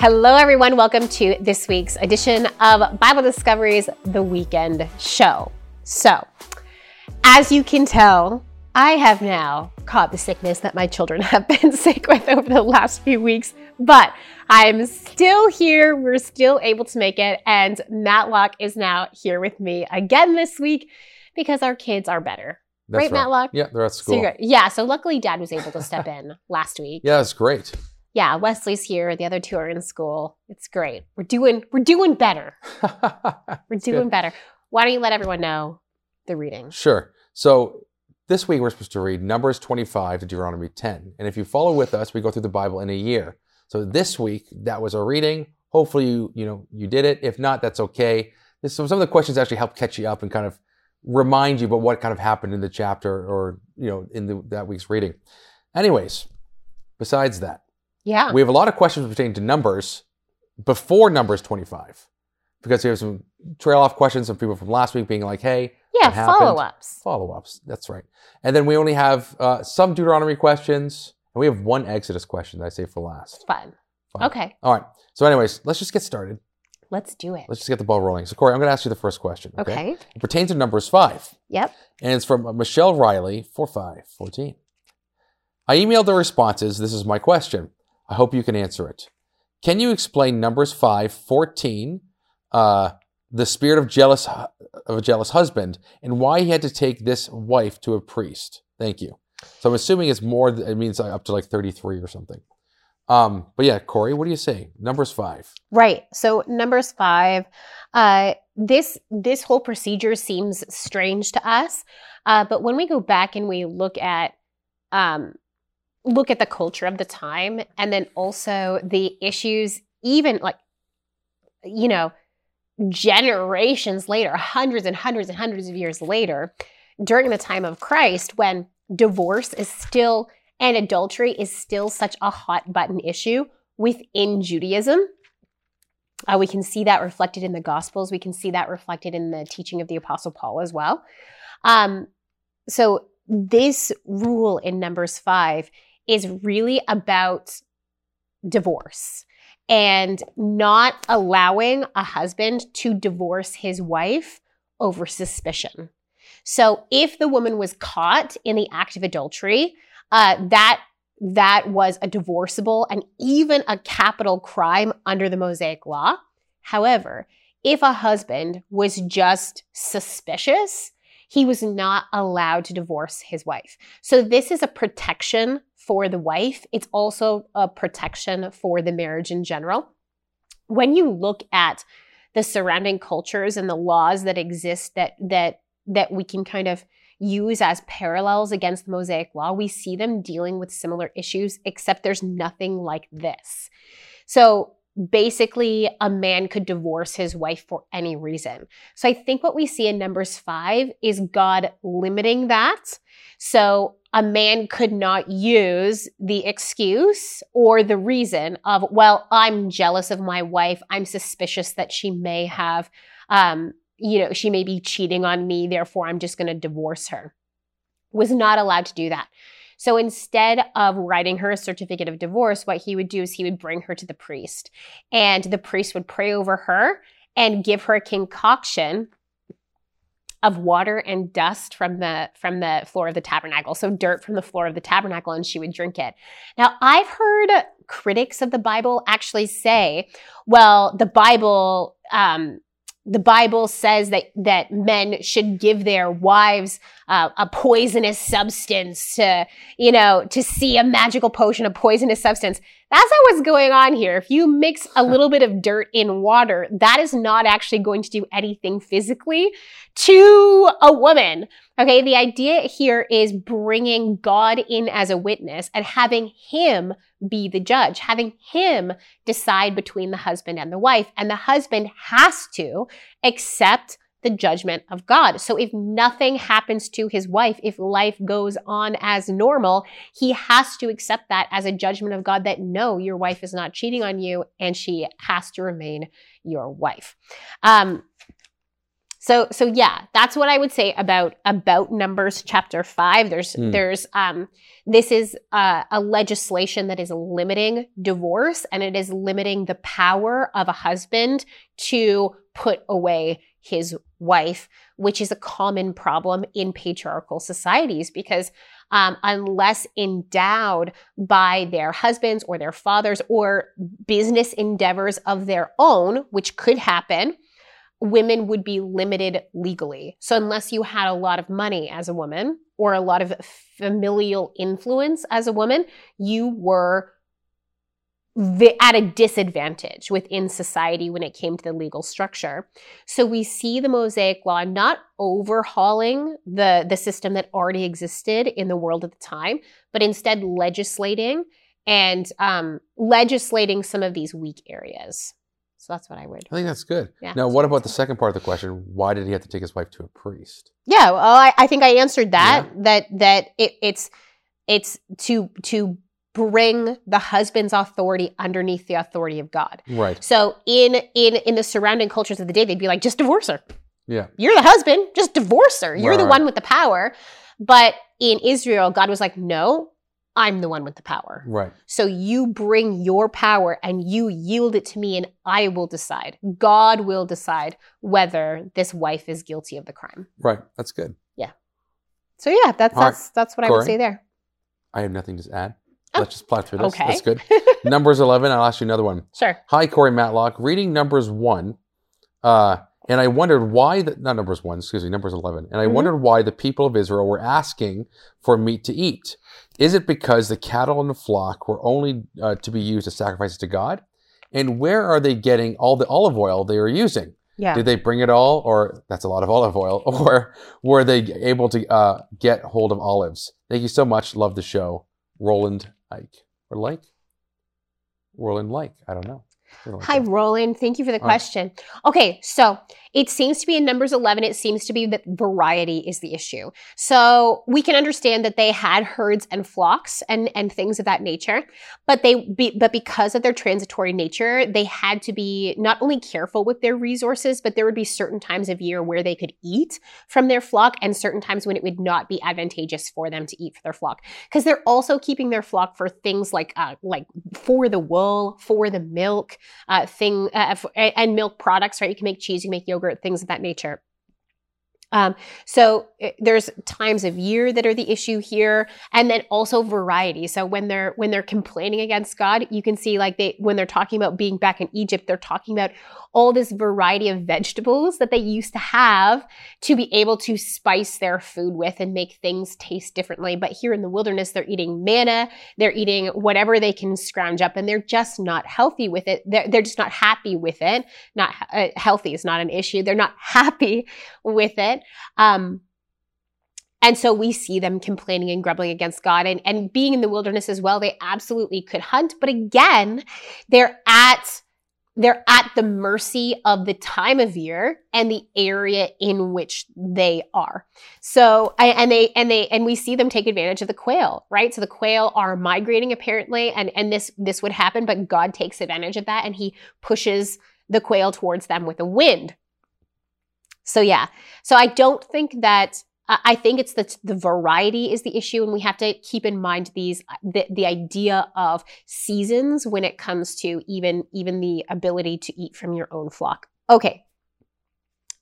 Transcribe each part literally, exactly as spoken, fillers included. Hello everyone, welcome to this week's edition of Bible Discovery's The Weekend Show. So, as you can tell, I have now caught the sickness that my children have been sick with over the last few weeks, but I'm still here, we're still able to make it, and Matt Locke is now here with me again this week because our kids are better. That's right, right, Matt Locke? Yeah, they're at school. So yeah, so luckily Dad was able to step in last week. Yeah, it's great. Yeah, Wesley's here. The other two are in school. It's great. We're doing we're doing better. We're doing good. better. Why don't you let everyone know the reading? Sure. So this week we're supposed to read Numbers twenty-five to Deuteronomy ten. And if you follow with us, we go through the Bible in a year. So this week, that was our reading. Hopefully you, you know, you did it. If not, that's okay. This, so some of the questions actually help catch you up and kind of remind you about what kind of happened in the chapter or, you know, in the, that week's reading. Anyways, besides that. Yeah. We have a lot of questions pertaining to Numbers before Numbers twenty-five, because we have some trail off questions, some people from last week being like, hey, yeah, follow-ups. Follow-ups, that's right. And then we only have uh, some Deuteronomy questions, and we have one Exodus question that I saved for last. Fun. Fun. Okay. All right. So anyways, let's just get started. Let's do it. Let's just get the ball rolling. So Corey, I'm going to ask you the first question. Okay. okay. It pertains to Numbers five. Yep. And it's from Michelle Riley, four five fourteen. I emailed the responses. This is my question. I hope you can answer it. Can you explain Numbers five fourteen, uh, the spirit of jealous hu- of a jealous husband, and why he had to take this wife to a priest? Thank you. So I'm assuming it's more, it means up to like thirty-three or something. Um, but yeah, Corey, what do you say? Numbers five. Right. So Numbers five, uh, this this whole procedure seems strange to us, uh, but when we go back and we look at um, look at the culture of the time, and then also the issues, even like, you know, generations later, hundreds and hundreds and hundreds of years later, during the time of Christ, when divorce is still, and adultery is still such a hot button issue within Judaism. Uh, we can see that reflected in the Gospels. We can see that reflected in the teaching of the Apostle Paul as well. Um, so this rule in Numbers five is really about divorce and not allowing a husband to divorce his wife over suspicion. So if the woman was caught in the act of adultery, uh, that that was a divorceable and even a capital crime under the Mosaic Law. However, if a husband was just suspicious, he was not allowed to divorce his wife. So this is a protection for the wife. It's also a protection for the marriage in general. When you look at the surrounding cultures and the laws that exist that that that we can kind of use as parallels against the Mosaic Law, we see them dealing with similar issues, except there's nothing like this. So basically, a man could divorce his wife for any reason. So I think what we see in Numbers five is God limiting that. So a man could not use the excuse or the reason of, well, I'm jealous of my wife. I'm suspicious that she may have, um, you know, she may be cheating on me. Therefore, I'm just going to divorce her. Was not allowed to do that. So instead of writing her a certificate of divorce, what he would do is he would bring her to the priest. And the priest would pray over her and give her a concoction of water and dust from the from the floor of the tabernacle. So dirt from the floor of the tabernacle, and she would drink it. Now, I've heard critics of the Bible actually say, well, the Bible um, the Bible says that that men should give their wives uh, a poisonous substance to, you know, to see a magical potion, a poisonous substance. That's not what's going on here. If you mix a little bit of dirt in water, that is not actually going to do anything physically to a woman. Okay, the idea here is bringing God in as a witness and having him be the judge, having him decide between the husband and the wife. And the husband has to accept the judgment of God. So if nothing happens to his wife, if life goes on as normal, he has to accept that as a judgment of God that no, your wife is not cheating on you and she has to remain your wife. Um, So, so yeah, that's what I would say about, about Numbers chapter five. There's, mm. there's, um, this is uh, a legislation that is limiting divorce, and it is limiting the power of a husband to put away his wife, which is a common problem in patriarchal societies, because um, unless endowed by their husbands or their fathers or business endeavors of their own, which could happen, women would be limited legally. So unless you had a lot of money as a woman or a lot of familial influence as a woman, you were at a disadvantage within society when it came to the legal structure. So we see the Mosaic Law not overhauling the, the system that already existed in the world at the time, but instead legislating and um, legislating some of these weak areas. So that's what I would. I think that's good. Yeah. Now, what about the second part of the question? Why did he have to take his wife to a priest? Yeah, well, I, I think I answered that. Yeah. That that it, it's it's to to bring the husband's authority underneath the authority of God. Right. So in in in the surrounding cultures of the day, they'd be like, just divorce her. Yeah. You're the husband. Just divorce her. You're right, the right. one with the power. But in Israel, God was like, no. I'm the one with the power. Right. So you bring your power and you yield it to me, and I will decide. God will decide whether this wife is guilty of the crime. Right. That's good. Yeah. So yeah, that's All that's right. that's what Corey, I would say there. I have nothing to add. Oh. Let's just plow through this. Okay. That's good. Numbers eleven. I'll ask you another one. Sure. Hi, Corey Matlock. Reading Numbers one, uh, and I wondered why the not Numbers one, excuse me, Numbers eleven, and I mm-hmm. wondered why the people of Israel were asking for meat to eat. Is it because the cattle and the flock were only uh, to be used as sacrifices to God? And where are they getting all the olive oil they were using? Yeah. Did they bring it all? Or that's a lot of olive oil. Or were they able to uh, get hold of olives? Thank you so much. Love the show. Roland Ike. Or Like? Roland Like. I don't know. Like Hi, that. Roland. Thank you for the all question. Right. Okay, so it seems to be in Numbers eleven, it seems to be that variety is the issue. So we can understand that they had herds and flocks and, and things of that nature, but they be, but because of their transitory nature, they had to be not only careful with their resources, but there would be certain times of year where they could eat from their flock and certain times when it would not be advantageous for them to eat for their flock. Because they're also keeping their flock for things like uh, like for the wool, for the milk, Uh, thing uh, for, and milk products, right? You can make cheese, you can make yogurt, things of that nature. Um, so it, there's times of year that are the issue here, and then also variety. So when they're when they're complaining against God, you can see like they when they're talking about being back in Egypt, they're talking about all this variety of vegetables that they used to have to be able to spice their food with and make things taste differently. But here in the wilderness, they're eating manna, they're eating whatever they can scrounge up, and they're just not healthy with it. They're, they're just not happy with it. Not uh, healthy is not an issue. They're not happy with it. Um, and so we see them complaining and grumbling against God, and, and being in the wilderness as well, they absolutely could hunt. But again, they're at, they're at the mercy of the time of year and the area in which they are. So, and they, and they, and we see them take advantage of the quail, right? So the quail are migrating apparently, and, and this, this would happen, but God takes advantage of that and he pushes the quail towards them with a wind. So yeah, so I don't think that, uh, I think it's that the variety is the issue, and we have to keep in mind these, the, the idea of seasons when it comes to even, even the ability to eat from your own flock. Okay.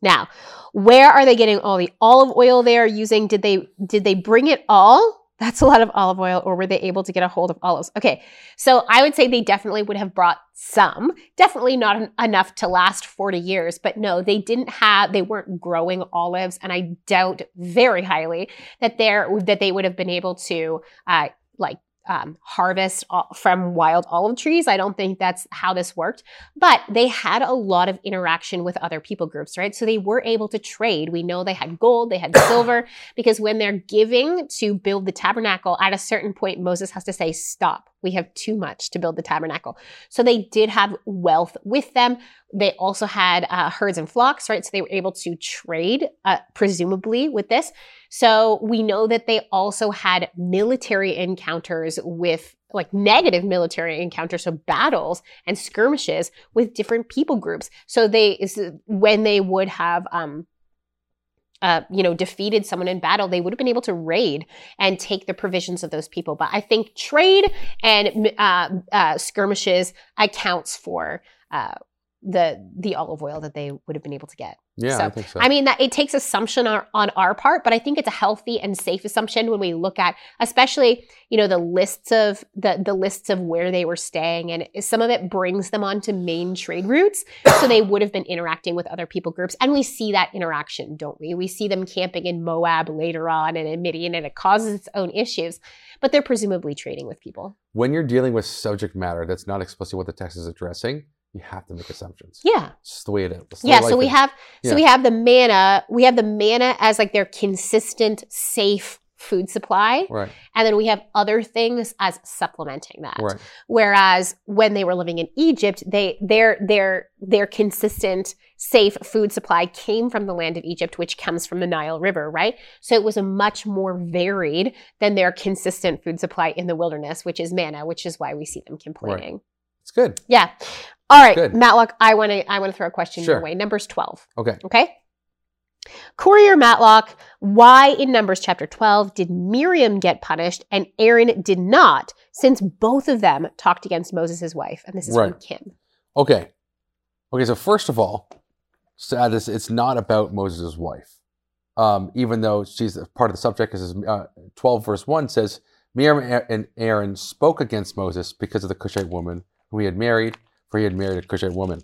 Now, where are they getting all the olive oil they are using? Did they, did they bring it all? That's a lot of olive oil, or were they able to get a hold of olives? Okay, so I would say they definitely would have brought some, definitely not en- enough to last forty years, but no, they didn't have, they weren't growing olives, and I doubt very highly that they're, that they would have been able to uh, like um, harvest all, from wild olive trees. I don't think that's how this worked, but they had a lot of interaction with other people groups, right? So they were able to trade. We know they had gold, they had silver, because when they're giving to build the tabernacle, at a certain point, Moses has to say, stop, we have too much to build the tabernacle. So they did have wealth with them. They also had uh, herds and flocks, right? So they were able to trade, uh, presumably, with this. So we know that they also had military encounters with, like negative military encounters, so battles and skirmishes with different people groups. So they, when they would have um, uh, you know, defeated someone in battle, they would have been able to raid and take the provisions of those people. But I think trade and uh, uh, skirmishes accounts for uh, the the olive oil that they would have been able to get. Yeah, so, I think so. I mean, that it takes assumption on, on our part, but I think it's a healthy and safe assumption when we look at, especially, you know, the lists of the the lists of where they were staying, and some of it brings them onto main trade routes, so they would have been interacting with other people groups, and we see that interaction, don't we? We see them camping in Moab later on and in Midian, and it causes its own issues, but they're presumably trading with people. When you're dealing with subject matter that's not explicitly what the text is addressing, you have to make assumptions. Yeah. It's just the way it is. Yeah, so we it. have yeah. so we have the manna, we have the manna as like their consistent, safe food supply. Right. And then we have other things as supplementing that. Right. Whereas when they were living in Egypt, they their their their consistent, safe food supply came from the land of Egypt, which comes from the Nile River, right? So it was a much more varied than their consistent food supply in the wilderness, which is manna, which is why we see them complaining. Right. It's good. Yeah. All right, good. Matlock, I want to I want to throw a question sure. your way. Numbers twelve. Okay. Okay? Corey or Matlock, why in Numbers chapter twelve did Miriam get punished and Aaron did not, since both of them talked against Moses' wife? And this is right. from Kim. Okay. Okay, so first of all, status, it's not about Moses' wife, um, even though she's part of the subject, because uh, twelve verse one says, Miriam and Aaron spoke against Moses because of the Cushite woman who he had married, for he had married a Cushite woman.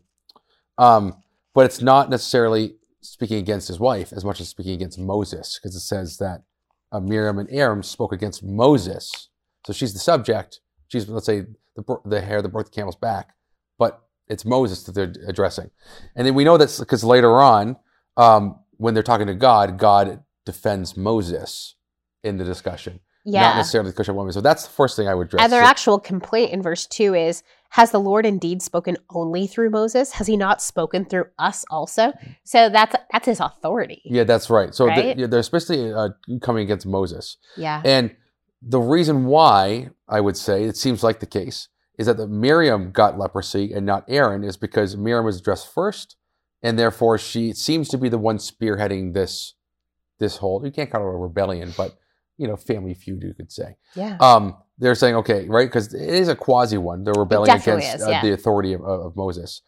Um, but it's not necessarily speaking against his wife as much as speaking against Moses, because it says that uh, Miriam and Aaron spoke against Moses. So she's the subject. She's, let's say, the, the hair that broke the camel's back, but it's Moses that they're addressing. And then we know that's because later on, um, when they're talking to God, God defends Moses in the discussion. Yeah. Not necessarily the Cushite woman. So that's the first thing I would address. And their so, actual complaint in verse two is, has the Lord indeed spoken only through Moses? Has he not spoken through us also? So that's that's his authority. Yeah, that's right. So right? The, they're especially uh, coming against Moses. Yeah. And the reason why, I would say, it seems like the case, is that the Miriam got leprosy and not Aaron is because Miriam was addressed first, and therefore she seems to be the one spearheading this, this whole, you can't call it a rebellion, but, you know, family feud, you could say. Yeah. Um, they're saying, okay, right? Because it is a quasi one. They're rebelling against is, yeah. uh, the authority of, of Moses.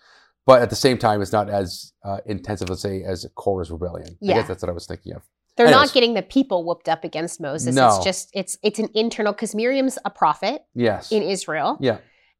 But at the same time, it's not as uh, intensive, let's say, as Korah's rebellion. Yeah. I guess that's what I was thinking of. They're Anyways. Not getting the people whooped up against Moses. No. It's just, it's it's an internal, because Miriam's a prophet yes. in Israel. Yeah.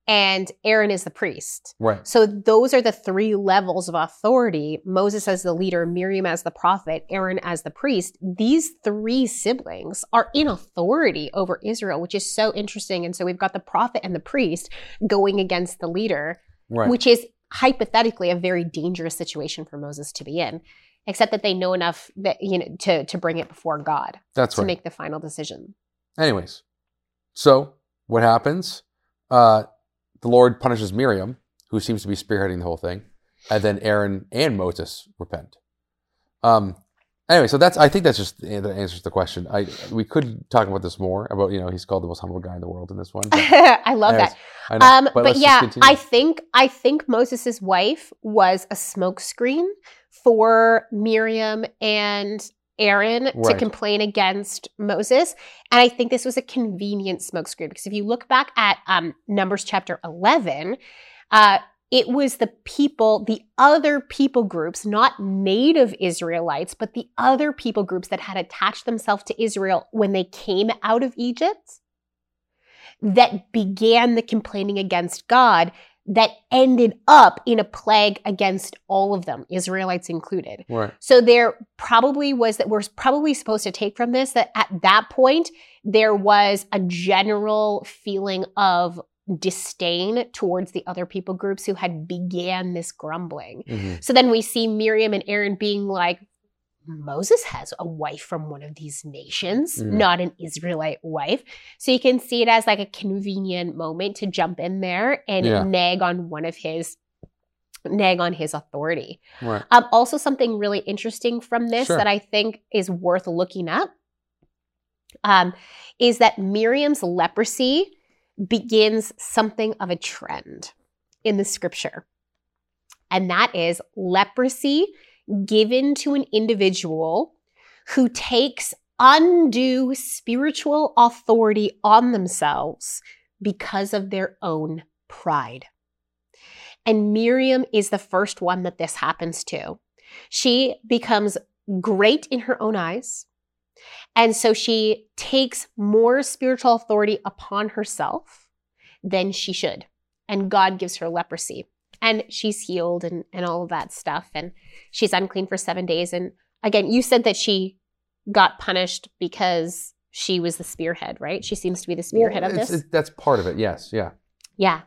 And Aaron is the priest. Right. So those are the three levels of authority. Moses as the leader, Miriam as the prophet, Aaron as the priest. These three siblings are in authority over Israel, which is so interesting. And so we've got the prophet and the priest going against the leader, right. which is hypothetically a very dangerous situation for Moses to be in, except that they know enough that, you know, to, to bring it before God. That's to right. make the final decision. Anyways, so what happens? Uh, The Lord punishes Miriam, who seems to be spearheading the whole thing, and then Aaron and Moses repent. Um, anyway, so that's I think that's just that answers the question. I we could talk about this more about you know he's called the most humble guy in the world in this one. I love anyways, that. I know, um, but but yeah, I think I think Moses' wife was a smokescreen for Miriam and Aaron right. to complain against Moses. And I think this was a convenient smokescreen because if you look back at um, Numbers chapter eleven, uh, it was the people, the other people groups, not native Israelites, but the other people groups that had attached themselves to Israel when they came out of Egypt that began the complaining against God that ended up in a plague against all of them, Israelites included. Right. So there probably was that we're probably supposed to take from this that at that point, there was a general feeling of disdain towards the other people groups who had began this grumbling. Mm-hmm. So then we see Miriam and Aaron being like, Moses has a wife from one of these nations, mm. not an Israelite wife. So you can see it as like a convenient moment to jump in there and yeah. nag on one of his, nag on his authority. Right. Um, also something really interesting from this sure. that I think is worth looking up um, is that Miriam's leprosy begins something of a trend in the scripture. And that is leprosy given to an individual who takes undue spiritual authority on themselves because of their own pride. And Miriam is the first one that this happens to. She becomes great in her own eyes, and so she takes more spiritual authority upon herself than she should. And God gives her leprosy, and she's healed and, and all of that stuff. And she's unclean for seven days. And again, you said that she got punished because she was the spearhead, right? She seems to be the spearhead well, of this. It, that's part of it, yes, yeah. Yeah.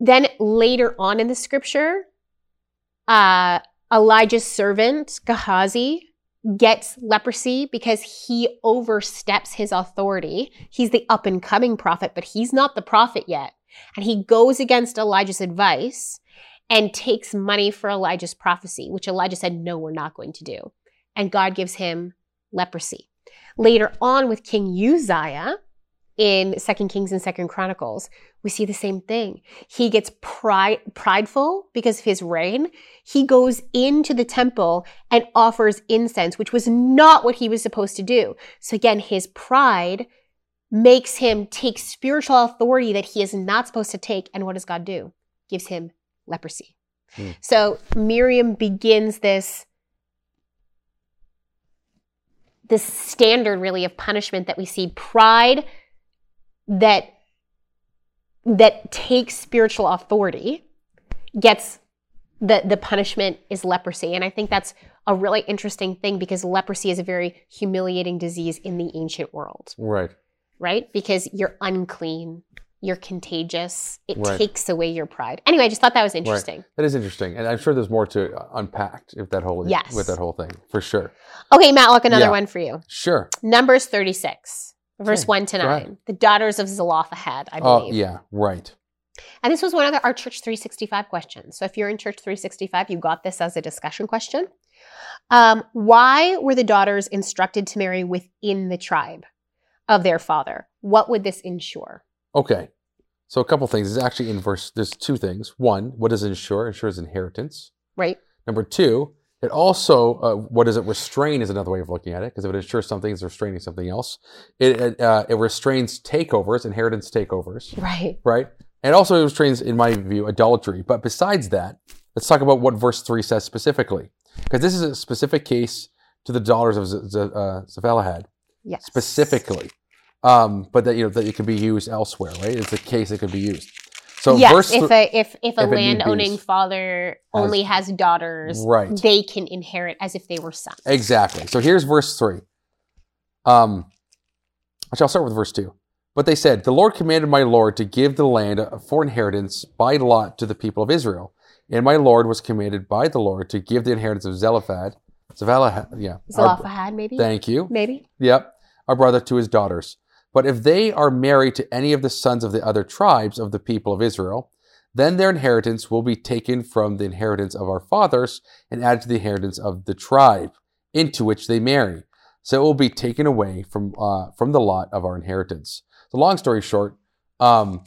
Then later on in the scripture, uh, Elijah's servant, Gehazi, gets leprosy because he oversteps his authority. He's the up-and-coming prophet, but he's not the prophet yet. And he goes against Elijah's advice and takes money for Elijah's prophecy, which Elijah said, no, we're not going to do. And God gives him leprosy. Later on with King Uzziah, in Second Kings and Second Chronicles, we see the same thing. He gets pride, prideful because of his reign. He goes into the temple and offers incense, which was not what he was supposed to do. So again, his pride makes him take spiritual authority that he is not supposed to take. And what does God do? Gives him leprosy. Hmm. So Miriam begins this this standard, really, of punishment that we see. Pride that that takes spiritual authority gets the the punishment is leprosy. And I think that's a really interesting thing, because leprosy is a very humiliating disease in the ancient world. Right. Right? Because you're unclean, you're contagious, it right. takes away your pride. Anyway, I just thought that was interesting. Right. That is interesting. And I'm sure there's more to unpack if that whole yes. with that whole thing, for sure. Okay, Matt, look, another yeah. one for you. Sure. Numbers thirty-six. Verse one to nine, the daughters of Zelophehad, I believe. Oh, yeah, right. And this was one of our Church three sixty-five questions. So if you're in Church three sixty-five, you got this as a discussion question. Um, why were the daughters instructed to marry within the tribe of their father? What would this ensure? Okay, so a couple things. This is actually in verse, there's two things. One, what does it ensure? It ensures inheritance. Right. Number two, it also, uh, what does it restrain is another way of looking at it, because if it ensures something, it's restraining something else. It it, uh, it restrains takeovers, inheritance takeovers. Right. Right? And also it restrains, in my view, adultery. But besides that, let's talk about what verse three says specifically, because this is a specific case to the daughters of Z- Z- uh, Zelophehad. Yes. Specifically. Um, but that, you know, that it can be used elsewhere, right? It's a case that could be used. So yes, verse th- if a if if a if land-owning father only has, has daughters, right. they can inherit as if they were sons. Exactly. So here's verse three. Um, which I'll start with verse two. But they said, the Lord commanded my Lord to give the land for inheritance by lot to the people of Israel. And my Lord was commanded by the Lord to give the inheritance of Zelophehad. Zelophehad, yeah. Zelophehad, our, maybe? Thank you. Maybe? Yep. Our brother to his daughters. But if they are married to any of the sons of the other tribes of the people of Israel, then their inheritance will be taken from the inheritance of our fathers and added to the inheritance of the tribe into which they marry. So it will be taken away from uh, from the lot of our inheritance. So long story short, um,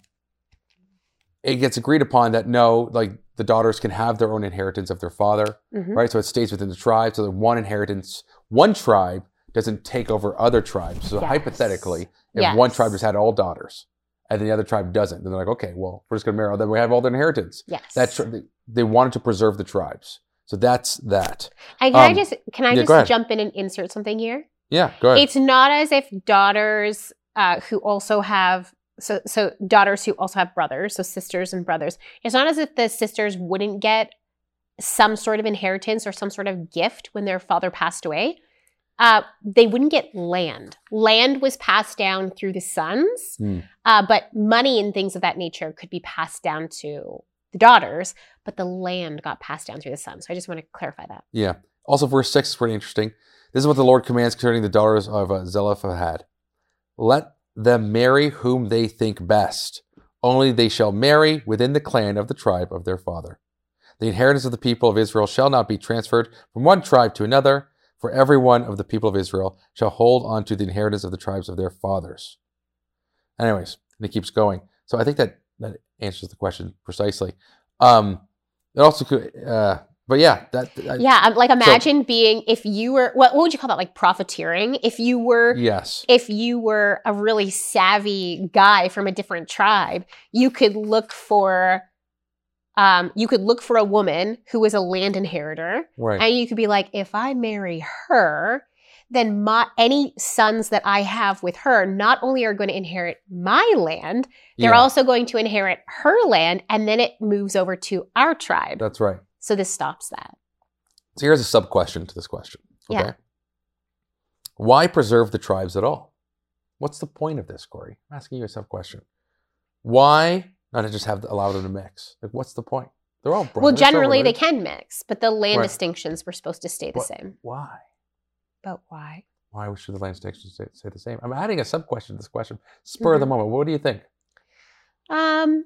it gets agreed upon that no, like the daughters can have their own inheritance of their father, mm-hmm. right? So it stays within the tribe. So that one inheritance, one tribe doesn't take over other tribes. So yes. hypothetically, if yes. one tribe just had all daughters and the other tribe doesn't, then they're like, okay, well, we're just going to marry all them. We have all their inheritance. Yes. That's, they wanted to preserve the tribes. So that's that. And can um, I just, can I yeah, just jump in and insert something here? Yeah, go ahead. It's not as if daughters uh, who also have, so, so daughters who also have brothers, so sisters and brothers, it's not as if the sisters wouldn't get some sort of inheritance or some sort of gift when their father passed away. Uh, they wouldn't get land. Land was passed down through the sons, mm. uh, but money and things of that nature could be passed down to the daughters, but the land got passed down through the sons. So I just want to clarify that. Yeah. Also, verse six is pretty interesting. This is what the Lord commands concerning the daughters of uh, Zelophehad. Let them marry whom they think best. Only they shall marry within the clan of the tribe of their father. The inheritance of the people of Israel shall not be transferred from one tribe to another, for every one of the people of Israel shall hold on to the inheritance of the tribes of their fathers. Anyways, and it keeps going. So I think that, that answers the question precisely. Um, it also could, uh, But yeah, that I, yeah, like imagine so, being if you were what, what would you call that? Like profiteering. If you were yes, if you were a really savvy guy from a different tribe, you could look for, um, you could look for a woman who was a land inheritor, right? And you could be like, if I marry her, then my any sons that I have with her not only are going to inherit my land, they're yeah. also going to inherit her land, and then it moves over to our tribe. That's right. So this stops that. So here's a sub question to this question. Okay? Yeah. Why preserve the tribes at all? What's the point of this, Corey? I'm asking you a sub question. Why not just have to allow them to mix? Like, what's the point? They're all brothers. Well, generally they can mix, but the land right. distinctions were supposed to stay the but same. Why? But why? Why should the land distinctions stay, stay the same? I'm adding a sub question to this question. Spur mm-hmm. of the moment. What do you think? Um.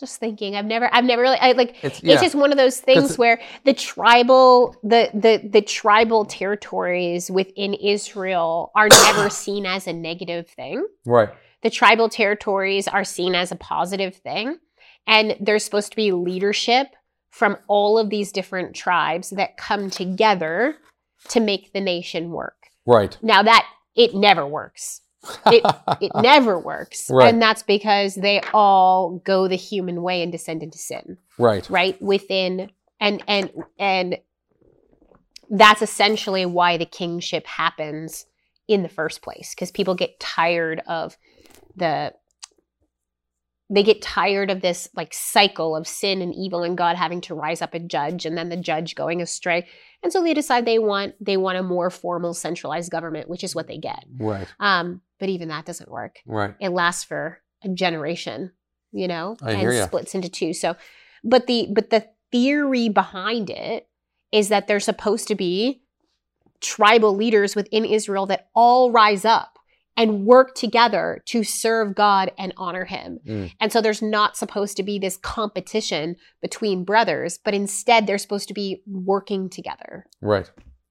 Just thinking, I've never, I've never really, I like, it's, yeah. it's just one of those things where the tribal, the, the, the tribal territories within Israel are never seen as a negative thing. Right. The tribal territories are seen as a positive thing. And there's supposed to be leadership from all of these different tribes that come together to make the nation work. Right. Now that, it never works. It it never works. Right. And that's because they all go the human way and descend into sin. Right. Right? Within and and and that's essentially why the kingship happens in the first place. Because people get tired of the they get tired of this like cycle of sin and evil and God having to rise up and judge and then the judge going astray. And so they decide they want they want a more formal centralized government, which is what they get. Right. Um, but even that doesn't work. Right. It lasts for a generation, you know, I and hear ya. Splits into two. So but the but the theory behind it is that there's supposed to be tribal leaders within Israel that all rise up and work together to serve God and honor him. Mm. And so there's not supposed to be this competition between brothers, but instead they're supposed to be working together. Right.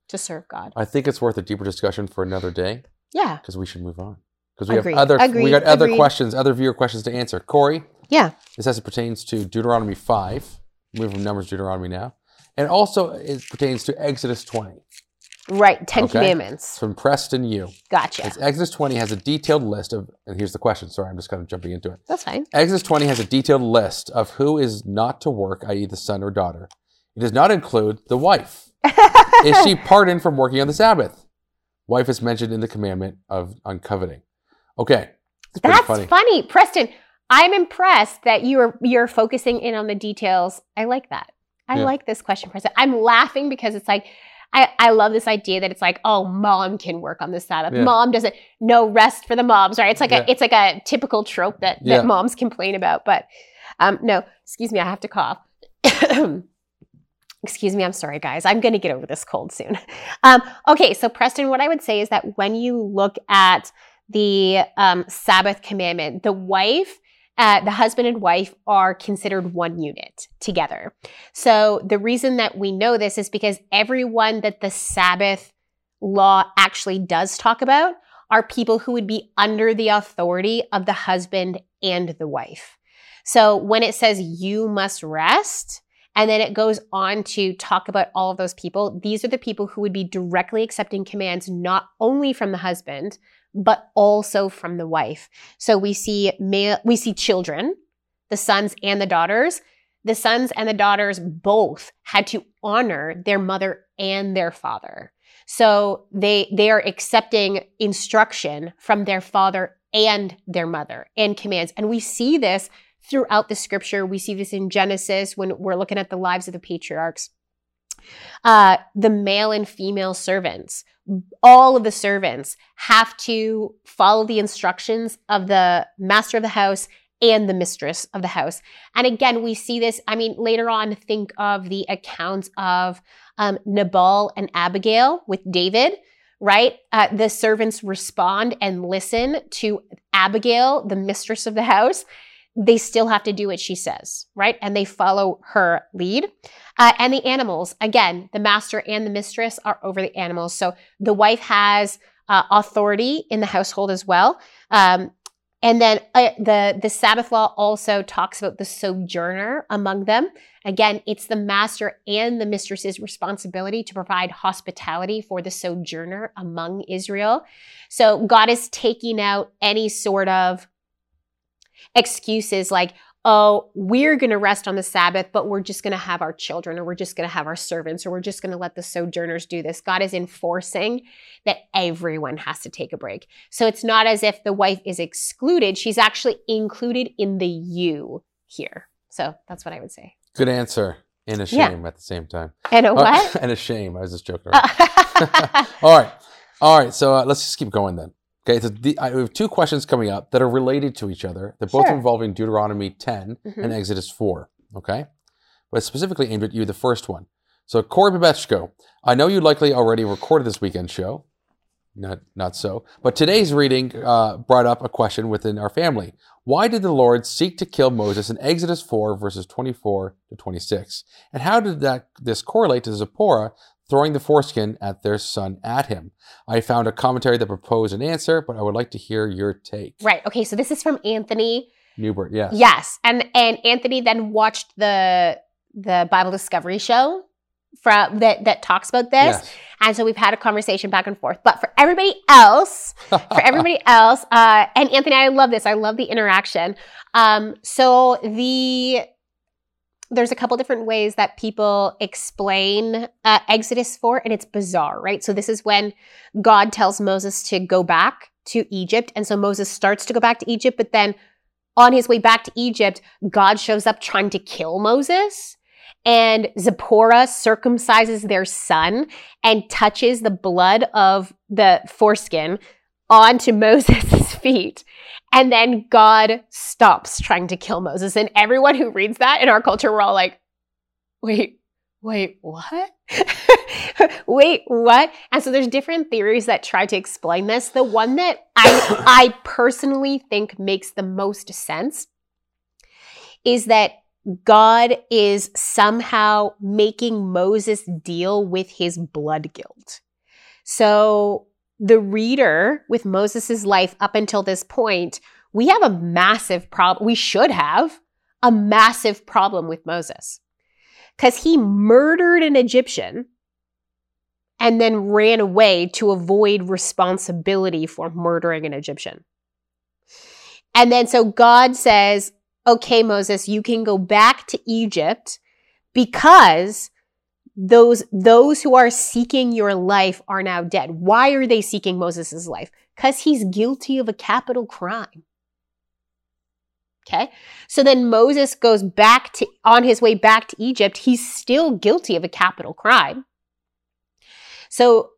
To serve God. I think it's worth a deeper discussion for another day. Yeah. Because we should move on. Because we Agreed. have other Agreed. we got other Agreed. questions, other viewer questions to answer. Corey? Yeah. This as it pertains to Deuteronomy five. Move from Numbers to Deuteronomy now. And also it pertains to Exodus twenty. Right, Ten okay. Commandments. From Preston Yu. Gotcha. It's Exodus twenty has a detailed list of, and here's the question, sorry, I'm just kind of jumping into it. That's fine. Exodus twenty has a detailed list of who is not to work, that is the son or daughter. It does not include the wife. Is she pardoned from working on the Sabbath? Wife is mentioned in the commandment of uncoveting. Okay. That's funny. funny. Preston, I'm impressed that you're you're focusing in on the details. I like that. I yeah. like this question, Preston. I'm laughing because it's like, I, I love this idea that it's like, oh, mom can work on the Sabbath. Yeah. Mom doesn't, no rest for the moms, right? It's like yeah. a it's like a typical trope that, that yeah. moms complain about. But um, no, excuse me, I have to cough. Excuse me, I'm sorry, guys. I'm going to get over this cold soon. Um, okay, so Preston, what I would say is that when you look at the um, Sabbath commandment, the wife, Uh, the husband and wife are considered one unit together. So the reason that we know this is because everyone that the Sabbath law actually does talk about are people who would be under the authority of the husband and the wife. So when it says you must rest, and then it goes on to talk about all of those people, these are the people who would be directly accepting commands not only from the husband, but also from the wife. So we see male, we see children, the sons and the daughters. The sons and the daughters both had to honor their mother and their father. So they they are accepting instruction from their father and their mother and commands. And we see this throughout the scripture. We see this in Genesis when we're looking at the lives of the patriarchs. Uh, the male and female servants, all of the servants have to follow the instructions of the master of the house and the mistress of the house. And again, we see this, I mean, later on, think of the accounts of um, Nabal and Abigail with David, right? Uh, the servants respond and listen to Abigail, the mistress of the house. They still have to do what she says, right? And they follow her lead. Uh, and the animals, again, the master and the mistress are over the animals. So the wife has uh, authority in the household as well. Um, And then uh, the, the Sabbath law also talks about the sojourner among them. Again, it's the master and the mistress's responsibility to provide hospitality for the sojourner among Israel. So God is taking out any sort of excuses like, oh, we're going to rest on the Sabbath, but we're just going to have our children, or we're just going to have our servants, or we're just going to let the sojourners do this. God is enforcing that everyone has to take a break. So it's not as if the wife is excluded. She's actually included in the you here. So that's what I would say. Good answer. And a shame yeah. at the same time. And a what? Uh, and a shame. I was just joking around. All right. All right. So uh, let's just keep going then. Okay, so the, I, we have two questions coming up that are related to each other. They're both sure. involving Deuteronomy ten mm-hmm. and Exodus four, okay? But specifically aimed at you, the first one. So, Corey Babeshko, I know you likely already recorded this weekend show. Not not so. But today's reading uh, brought up a question within our family. Why did the Lord seek to kill Moses in Exodus four, verses twenty-four to twenty-six? And how did that this correlate to Zipporah throwing the foreskin at their son at him? I found a commentary that proposed an answer, but I would like to hear your take. Right. Okay. So this is from Anthony Newbert. Yes. Yes. And and Anthony then watched the the Bible Discovery Show from that that talks about this. Yes. And so we've had a conversation back and forth. But for everybody else, for everybody else, uh, and Anthony, I love this. I love the interaction. Um, so the There's a couple different ways that people explain uh, Exodus four, and it's bizarre, right? So this is when God tells Moses to go back to Egypt. And so Moses starts to go back to Egypt, but then on his way back to Egypt, God shows up trying to kill Moses. And Zipporah circumcises their son and touches the blood of the foreskin onto Moses' feet. And then God stops trying to kill Moses. And everyone who reads that in our culture, we're all like, wait, wait, what? wait, what? And so there's different theories that try to explain this. The one that I, I personally think makes the most sense is that God is somehow making Moses deal with his blood guilt. So the reader with Moses' life up until this point, we have a massive problem. We should have a massive problem with Moses because he murdered an Egyptian and then ran away to avoid responsibility for murdering an Egyptian. And then so God says, okay, Moses, you can go back to Egypt because Those those who are seeking your life are now dead. Why are they seeking Moses' life? Because he's guilty of a capital crime. Okay? So then Moses goes back to, on his way back to Egypt, he's still guilty of a capital crime. So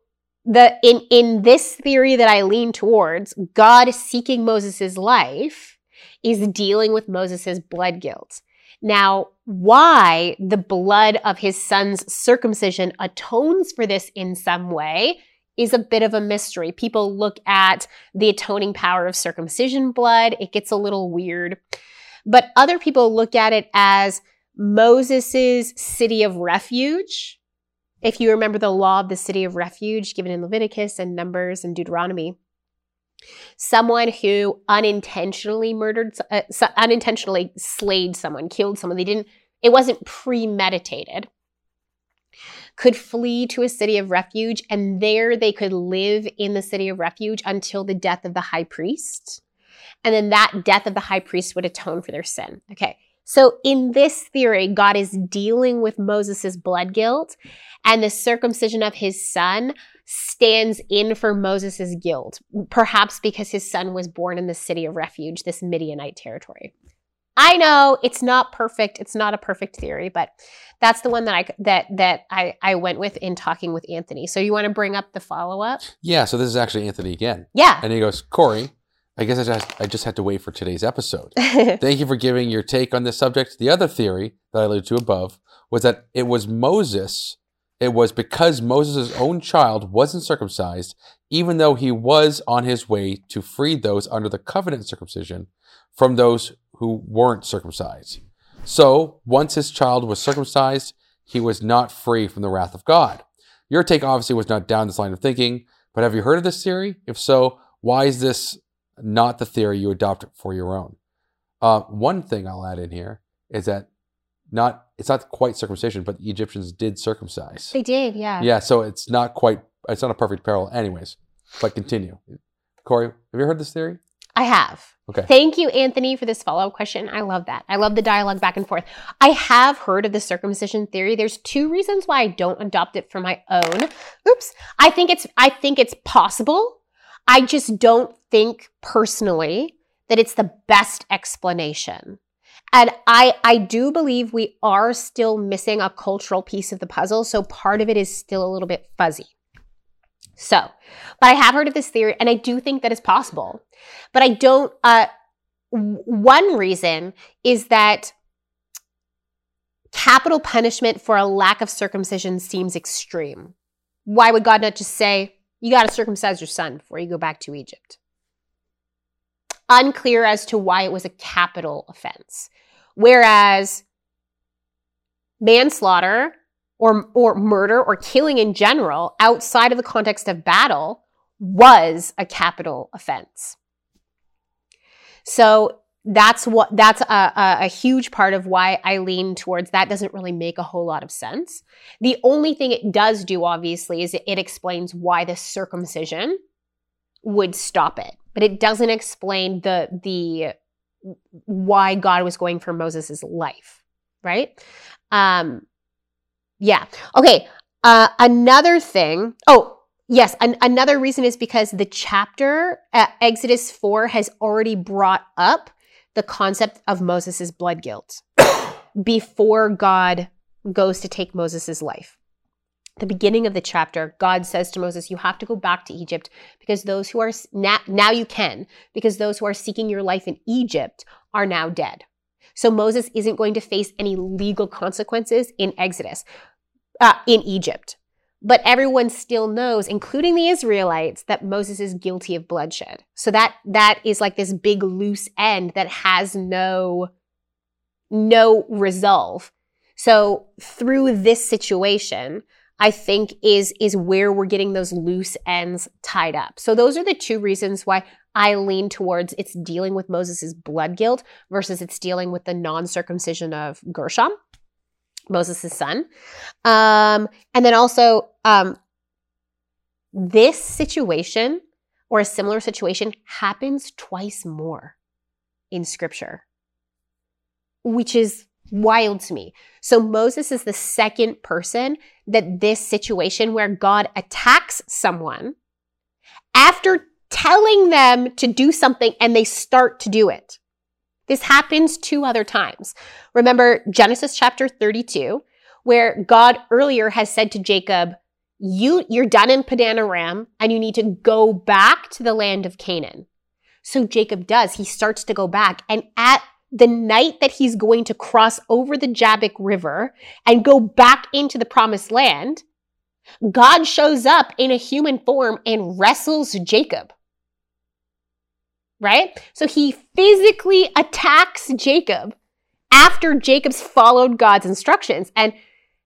the in, in this theory that I lean towards, God seeking Moses' life is dealing with Moses' blood guilt. Now, why the blood of his son's circumcision atones for this in some way is a bit of a mystery. People look at the atoning power of circumcision blood. It gets a little weird. But other people look at it as Moses' city of refuge. If you remember the law of the city of refuge given in Leviticus and Numbers and Deuteronomy, someone who unintentionally murdered, uh, so unintentionally slayed someone, killed someone, they didn't, it wasn't premeditated, could flee to a city of refuge, and there they could live in the city of refuge until the death of the high priest. And then that death of the high priest would atone for their sin. Okay. So in this theory, God is dealing with Moses' blood guilt, and the circumcision of his son stands in for Moses' guilt, perhaps because his son was born in the city of refuge, this Midianite territory. I know it's not perfect. It's not a perfect theory, but that's the one that I that that I, I went with in talking with Anthony. So you want to bring up the follow-up? Yeah, so this is actually Anthony again. Yeah. And he goes, Corey, I guess I just, I just had to wait for today's episode. Thank you for giving your take on this subject. The other theory that I alluded to above was that it was Moses, it was because Moses' own child wasn't circumcised, even though he was on his way to free those under the covenant circumcision from those who weren't circumcised. So once his child was circumcised, he was not free from the wrath of God. Your take obviously was not down this line of thinking, but have you heard of this theory? If so, why is this not the theory you adopt for your own. Uh, one thing I'll add in here is that not it's not quite circumcision, but the Egyptians did circumcise. They did, yeah. Yeah, so it's not quite, it's not a perfect parallel anyways, but continue. Corey, have you heard this theory? I have. Okay. Thank you, Anthony, for this follow-up question. I love that. I love the dialogue back and forth. I have heard of the circumcision theory. There's two reasons why I don't adopt it for my own. Oops. I think it's I think it's possible. I just don't think personally that it's the best explanation. And I, I do believe we are still missing a cultural piece of the puzzle, so part of it is still a little bit fuzzy. So, but I have heard of this theory, and I do think that it's possible. But I don't, uh, w- one reason is that capital punishment for a lack of circumcision seems extreme. Why would God not just say, you got to circumcise your son before you go back to Egypt? Unclear as to why it was a capital offense. Whereas manslaughter or, or murder or killing in general outside of the context of battle was a capital offense. So that's what that's a, a, a huge part of why I lean towards that doesn't really make a whole lot of sense. The only thing it does do, obviously, is it, it explains why the circumcision would stop it. But it doesn't explain the the why God was going for Moses' life, right? Um, yeah. Okay. Uh, another thing. Oh, yes. An- another reason is because the chapter, uh, Exodus four, has already brought up the concept of Moses' blood guilt before God goes to take Moses' life. The beginning of the chapter, God says to Moses, you have to go back to Egypt because those who are, now, now you can, because those who are seeking your life in Egypt are now dead. So Moses isn't going to face any legal consequences in Exodus, uh, in Egypt. But everyone still knows, including the Israelites, that Moses is guilty of bloodshed. So that that is like this big loose end that has no, no resolve. So through this situation, I think is is where we're getting those loose ends tied up. So those are the two reasons why I lean towards it's dealing with Moses' blood guilt versus it's dealing with the non-circumcision of Gershom, Moses' son. Um, and then also um, this situation or a similar situation happens twice more in Scripture, which is wild to me. So Moses is the second person that this situation where God attacks someone after telling them to do something and they start to do it. This happens two other times. Remember Genesis chapter thirty-two, where God earlier has said to Jacob, you, you're done in Padan Aram and you need to go back to the land of Canaan. So Jacob does. He starts to go back, and at the night that he's going to cross over the Jabbok River and go back into the promised land, God shows up in a human form and wrestles Jacob, right? So he physically attacks Jacob after Jacob's followed God's instructions. And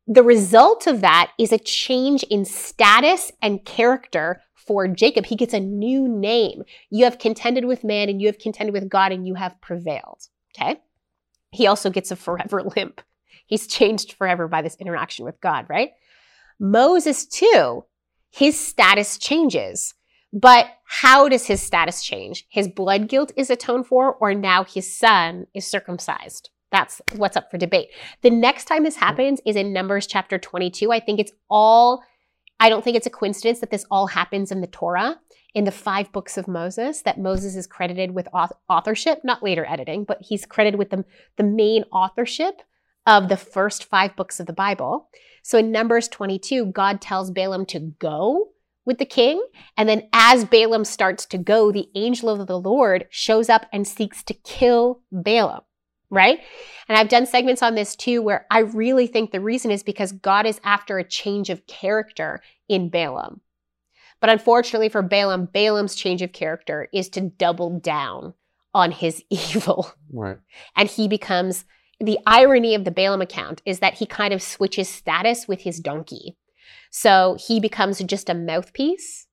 the result of that is a change in status and character for Jacob. He gets a new name. You have contended with man and you have contended with God and you have prevailed. Okay. He also gets a forever limp. He's changed forever by this interaction with God, right? Moses too, his status changes. But how does his status change? His blood guilt is atoned for, or now his son is circumcised. That's what's up for debate. The next time this happens is in Numbers chapter twenty-two. I think it's all, I don't think it's a coincidence that this all happens in the Torah, in the five books of Moses, that Moses is credited with authorship, not later editing, but he's credited with the, the main authorship of the first five books of the Bible. So in Numbers twenty-two, God tells Balaam to go with the king. And then as Balaam starts to go, the angel of the Lord shows up and seeks to kill Balaam, right? And I've done segments on this too, where I really think the reason is because God is after a change of character in Balaam. But unfortunately for Balaam, Balaam's change of character is to double down on his evil. Right. And he becomes, the irony of the Balaam account is that he kind of switches status with his donkey. So he becomes just a mouthpiece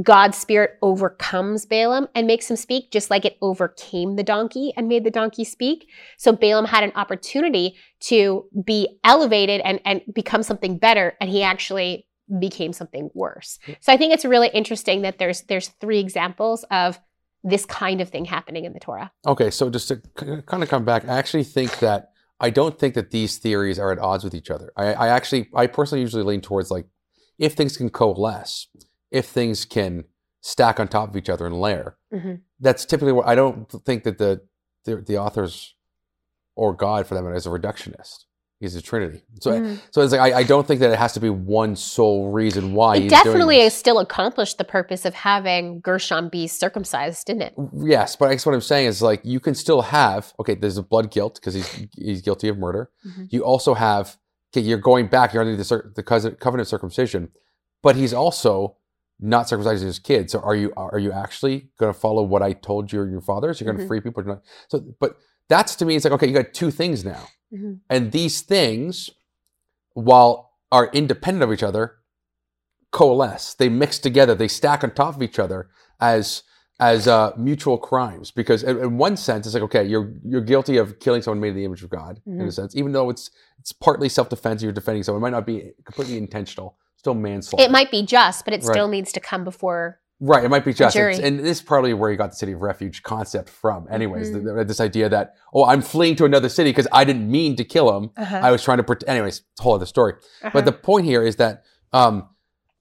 God's spirit overcomes Balaam and makes him speak, just like it overcame the donkey and made the donkey speak. So Balaam had an opportunity to be elevated and, and become something better, and he actually became something worse. So I think it's really interesting that there's there's three examples of this kind of thing happening in the Torah. Okay, so just to c- kind of come back, I actually think that, I don't think that these theories are at odds with each other. I, I actually, I personally usually lean towards, like, if things can coalesce, if things can stack on top of each other and layer, mm-hmm. that's typically what, I don't think that the, the the authors or God, for that matter, is a reductionist. He's a Trinity. So, mm. so it's like, I, I don't think that it has to be one sole reason why it he's definitely doing this. Still accomplished the purpose of having Gershom be circumcised, didn't it? Yes, but I guess what I'm saying is, like, you can still have, okay, there's a blood guilt because he's he's guilty of murder. Mm-hmm. You also have, okay, you're going back, you're under the, the covenant of circumcision, but he's also not circumcising his kids. So are you are you actually going to follow what I told you or your fathers? You're going to mm-hmm. free people? Not? So, but that's, to me, it's like, okay, you got two things now. Mm-hmm. And these things, while are independent of each other, coalesce. They mix together. They stack on top of each other as as uh, mutual crimes. Because in, in one sense, it's like, okay, you're you're guilty of killing someone made in the image of God, mm-hmm. in a sense, even though it's it's partly self-defense. You're defending someone. It might not be completely intentional. Still manslaughter. It might be just, but it still right. needs to come before. Right, it might be just. It's, and this is probably where you got the city of refuge concept from. Anyways, mm-hmm. the, the, this idea that, oh, I'm fleeing to another city because I didn't mean to kill him. Uh-huh. I was trying to pretend. Anyways, it's a whole other story. Uh-huh. But the point here is that um,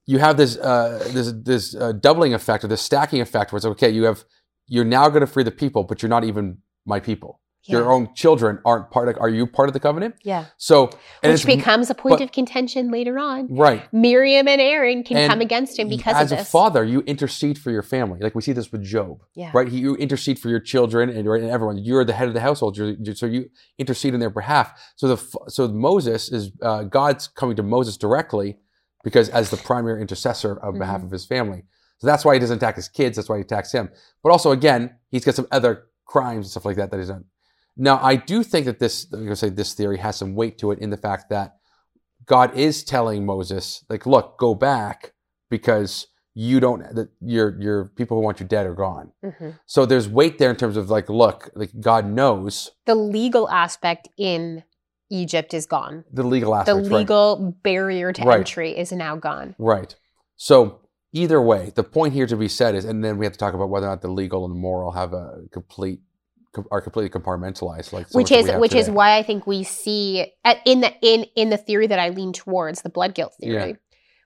you have this uh, this this uh, doubling effect or this stacking effect where it's, okay, you have, you're now going to free the people, but you're not even my people. Yeah. Your own children aren't part of, are you part of the covenant? Yeah. So, and which becomes a point but, of contention later on. Right. Miriam and Aaron can and come against him because of this. As a father, you intercede for your family. Like we see this with Job, yeah. right? He, you intercede for your children and, right, and everyone. You're the head of the household. You're, you're, so you intercede on their behalf. So the so Moses is, uh, God's coming to Moses directly because as the primary intercessor on mm-hmm. behalf of his family. So that's why he doesn't attack his kids. That's why he attacks him. But also again, he's got some other crimes and stuff like that that he's done. Now, I do think that this, I'm going to say this theory has some weight to it in the fact that God is telling Moses, like, look, go back because you don't, that your your people who want you dead are gone. Mm-hmm. So there's weight there in terms of like, look, like God knows. The legal aspect in Egypt is gone. The legal aspect, The legal right. barrier to right. entry is now gone. Right. So either way, the point here to be said is, and then we have to talk about whether or not the legal and the moral have a complete, are completely compartmentalized, like so which is which today. Is why I think we see in the in in the theory that I lean towards, the blood guilt theory, yeah.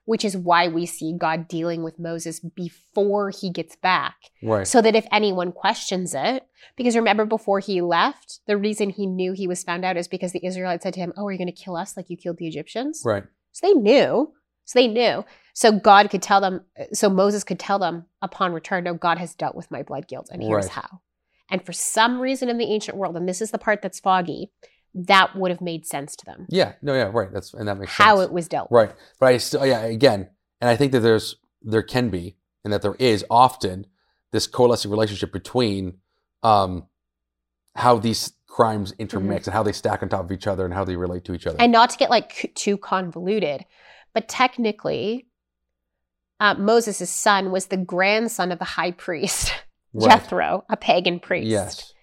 which is why we see God dealing with Moses before he gets back, right? So that if anyone questions it, because remember before he left, the reason he knew he was found out is because the Israelites said to him, "Oh, are you going to kill us like you killed the Egyptians?" Right. So they knew. So they knew. So God could tell them. So Moses could tell them upon return, "No, God has dealt with my blood guilt, and here's right. how." And for some reason in the ancient world, and this is the part that's foggy, that would have made sense to them. Yeah, no, yeah, right. That's and that makes sense. How it was dealt with. Right. But I still, yeah, again, and I think that there's, there can be, and that there is often this coalescing relationship between um, how these crimes intermix mm-hmm. and how they stack on top of each other and how they relate to each other. And not to get like too convoluted, but technically, uh, Moses' son was the grandson of the high priest. Right. Jethro, a pagan priest, yes.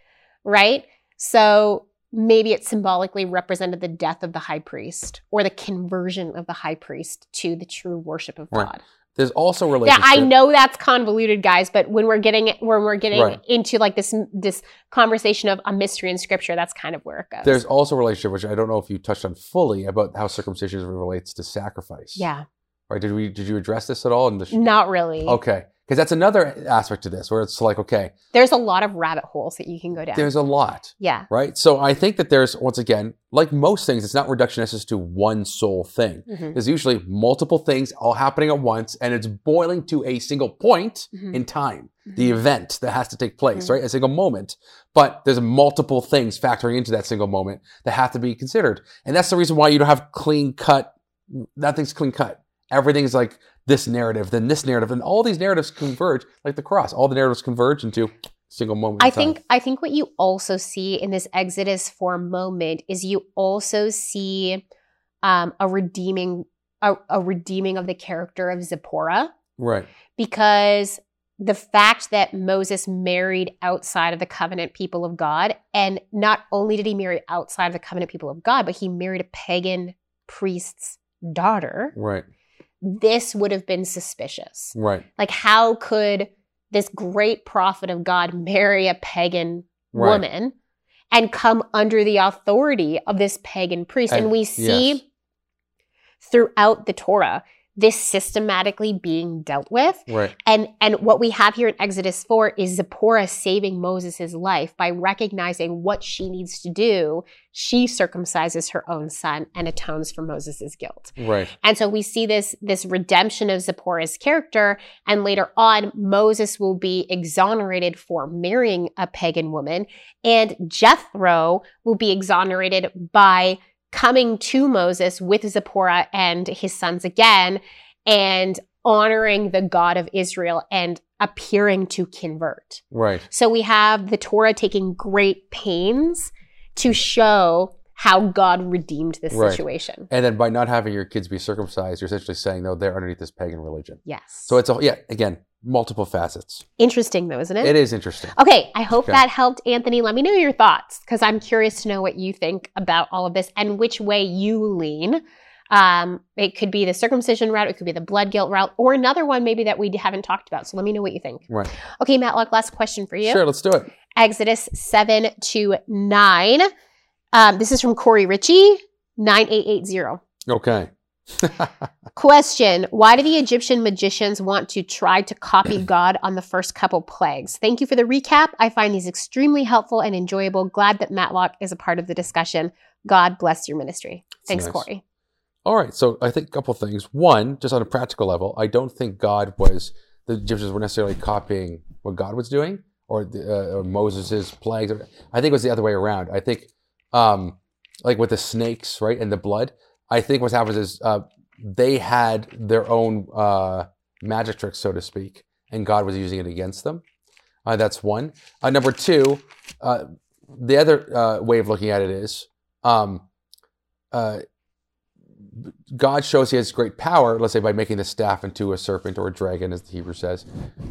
right? So maybe it symbolically represented the death of the high priest or the conversion of the high priest to the true worship of right. God. There's also relationship. Yeah, I know that's convoluted, guys, but when we're getting when we're getting right. into like this this conversation of a mystery in Scripture, that's kind of where it goes. There's also a relationship, which I don't know if you touched on fully, about how circumcision relates to sacrifice. Yeah. Right? Did we? Did you address this at all? In the sh- Not really. Okay. Because that's another aspect to this where it's like, okay. There's a lot of rabbit holes that you can go down. There's a lot. Yeah. Right? So I think that there's, once again, like most things, it's not reductionist as to one sole thing. Mm-hmm. There's usually multiple things all happening at once and it's boiling to a single point mm-hmm. in time, mm-hmm. the event that has to take place, mm-hmm. right? A single moment. But there's multiple things factoring into that single moment that have to be considered. And that's the reason why you don't have clean cut, nothing's clean cut. Everything's like this narrative, then this narrative, and all these narratives converge, like the cross. All the narratives converge into a single moment. I think I think what you also see in this Exodus for a moment is you also see um, a redeeming a, a redeeming of the character of Zipporah. Right. Because the fact that Moses married outside of the covenant people of God, and not only did he marry outside of the covenant people of God, but he married a pagan priest's daughter. Right. This would have been suspicious. Right. Like, how could this great prophet of God marry a pagan right. woman and come under the authority of this pagan priest? I, and we see yes. throughout the Torah this systematically being dealt with. Right. And and what we have here in Exodus four is Zipporah saving Moses' life by recognizing what she needs to do. She circumcises her own son and atones for Moses' guilt. Right. And so we see this, this redemption of Zipporah's character, and later on, Moses will be exonerated for marrying a pagan woman, and Jethro will be exonerated by coming to Moses with Zipporah and his sons again and honoring the God of Israel and appearing to convert. Right. So we have the Torah taking great pains to show how God redeemed this right. situation. And then by not having your kids be circumcised, you're essentially saying, no, they're underneath this pagan religion. Yes. So it's, a, yeah, again, multiple facets. Interesting though, isn't it? It is interesting. Okay, I hope okay. that helped, Anthony. Let me know your thoughts, because I'm curious to know what you think about all of this and which way you lean. Um, it could be the circumcision route, it could be the blood guilt route, or another one maybe that we haven't talked about. So let me know what you think. Right. Okay, Matt Locke, last question for you. Sure, let's do it. Exodus seven to nine. Um, this is from Corey Ritchie, nine eight eight zero. Okay. Question, why do the Egyptian magicians want to try to copy God on the first couple plagues? Thank you for the recap. I find these extremely helpful and enjoyable. Glad that Matt Locke is a part of the discussion. God bless your ministry. Thanks, nice. Corey. All right. So I think a couple things. One, just on a practical level, I don't think God was, the Egyptians were necessarily copying what God was doing or, uh, or Moses' plagues. I think it was the other way around. I think um, like with the snakes, right, and the blood, I think what happens is uh, they had their own uh, magic tricks, so to speak, and God was using it against them. Uh, that's one. Uh, number two, uh, the other uh, way of looking at it is um, uh, God shows he has great power, let's say by making the staff into a serpent or a dragon, as the Hebrew says,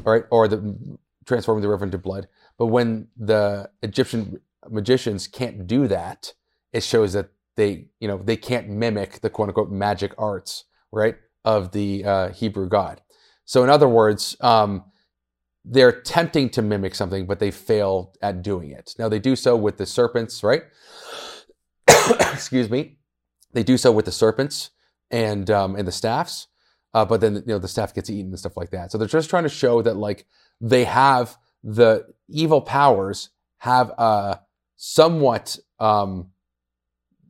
all right, or the, transforming the river into blood. But when the Egyptian magicians can't do that, it shows that They, you know, they can't mimic the "quote unquote" magic arts, right, of the uh, Hebrew God. So, in other words, um, they're attempting to mimic something, but they fail at doing it. Now, they do so with the serpents, right? Excuse me. They do so with the serpents and um, and the staffs, uh, but then you know the staff gets eaten and stuff like that. So they're just trying to show that like they have the evil powers have a somewhat. Um,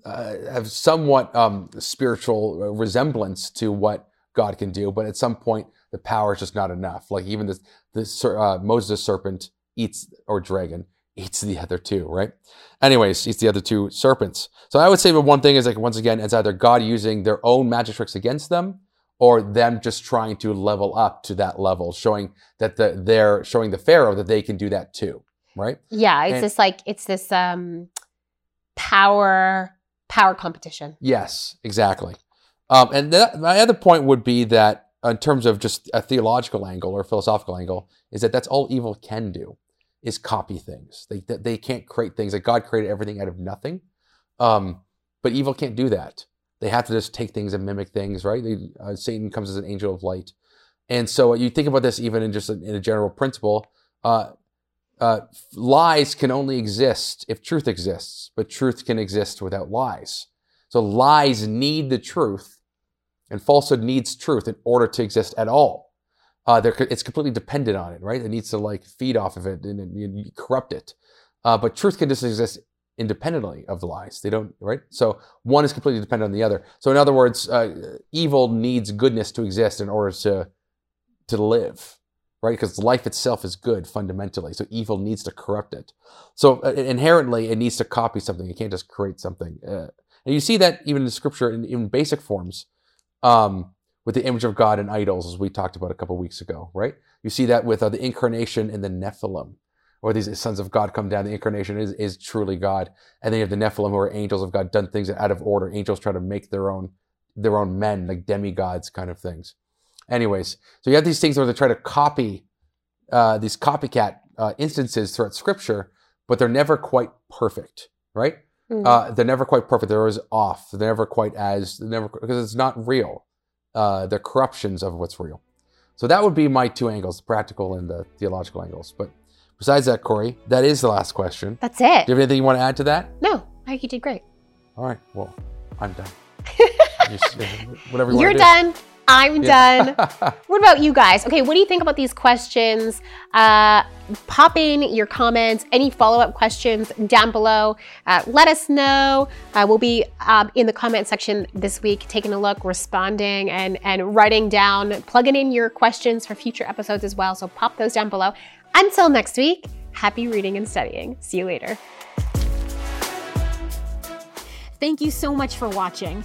Uh, have somewhat um, spiritual resemblance to what God can do, but at some point the power is just not enough. Like even this, this uh, Moses' serpent eats, or dragon eats the other two, right? Anyways, eats the other two serpents. So I would say the one thing is like once again, it's either God using their own magic tricks against them, or them just trying to level up to that level, showing that the they're showing the Pharaoh that they can do that too, right? Yeah, it's and, this like it's this um, power. Power competition. Yes, exactly. Um, and that, my other point would be that in terms of just a theological angle or philosophical angle is that that's all evil can do is copy things. They they can't create things. Like God created everything out of nothing. Um, but evil can't do that. They have to just take things and mimic things, right? They, uh, Satan comes as an angel of light. And so you think about this even in just a, in a general principle. Uh, Uh, lies can only exist if truth exists, but truth can exist without lies. So lies need the truth, and falsehood needs truth in order to exist at all. Uh, it's completely dependent on it, right? It needs to like feed off of it and, and, and corrupt it. Uh, but truth can just exist independently of the lies. They don't, right? So one is completely dependent on the other. So in other words, uh, evil needs goodness to exist in order to to live. Right, because life itself is good fundamentally, so evil needs to corrupt it. So uh, inherently, it needs to copy something. It can't just create something. Uh, and you see that even in Scripture, in, in basic forms, um, with the image of God and idols, as we talked about a couple weeks ago. Right, you see that with uh, the incarnation and the Nephilim, or these sons of God come down. The incarnation is is truly God, and then you have the Nephilim, who are angels of God, done things out of order. Angels try to make their own their own men, like demigods, kind of things. Anyways, so you have these things where they try to copy uh, these copycat uh, instances throughout Scripture, but they're never quite perfect, right? Mm-hmm. Uh, they're never quite perfect. They're always off. They're never quite as never because it's not real. Uh, they're corruptions of what's real. So that would be my two angles, the practical and the theological angles. But besides that, Corey, that is the last question. That's it. Do you have anything you want to add to that? No, I think you did great. All right. Well, I'm done. Whatever you want You're to do. done. I'm yeah. done. What about you guys? Okay, what do you think about these questions? Uh, pop in your comments, any follow-up questions down below. Uh, let us know. Uh, we'll be um, in the comment section this week, taking a look, responding, and, and writing down, plugging in your questions for future episodes as well. So pop those down below. Until next week, happy reading and studying. See you later. Thank you so much for watching.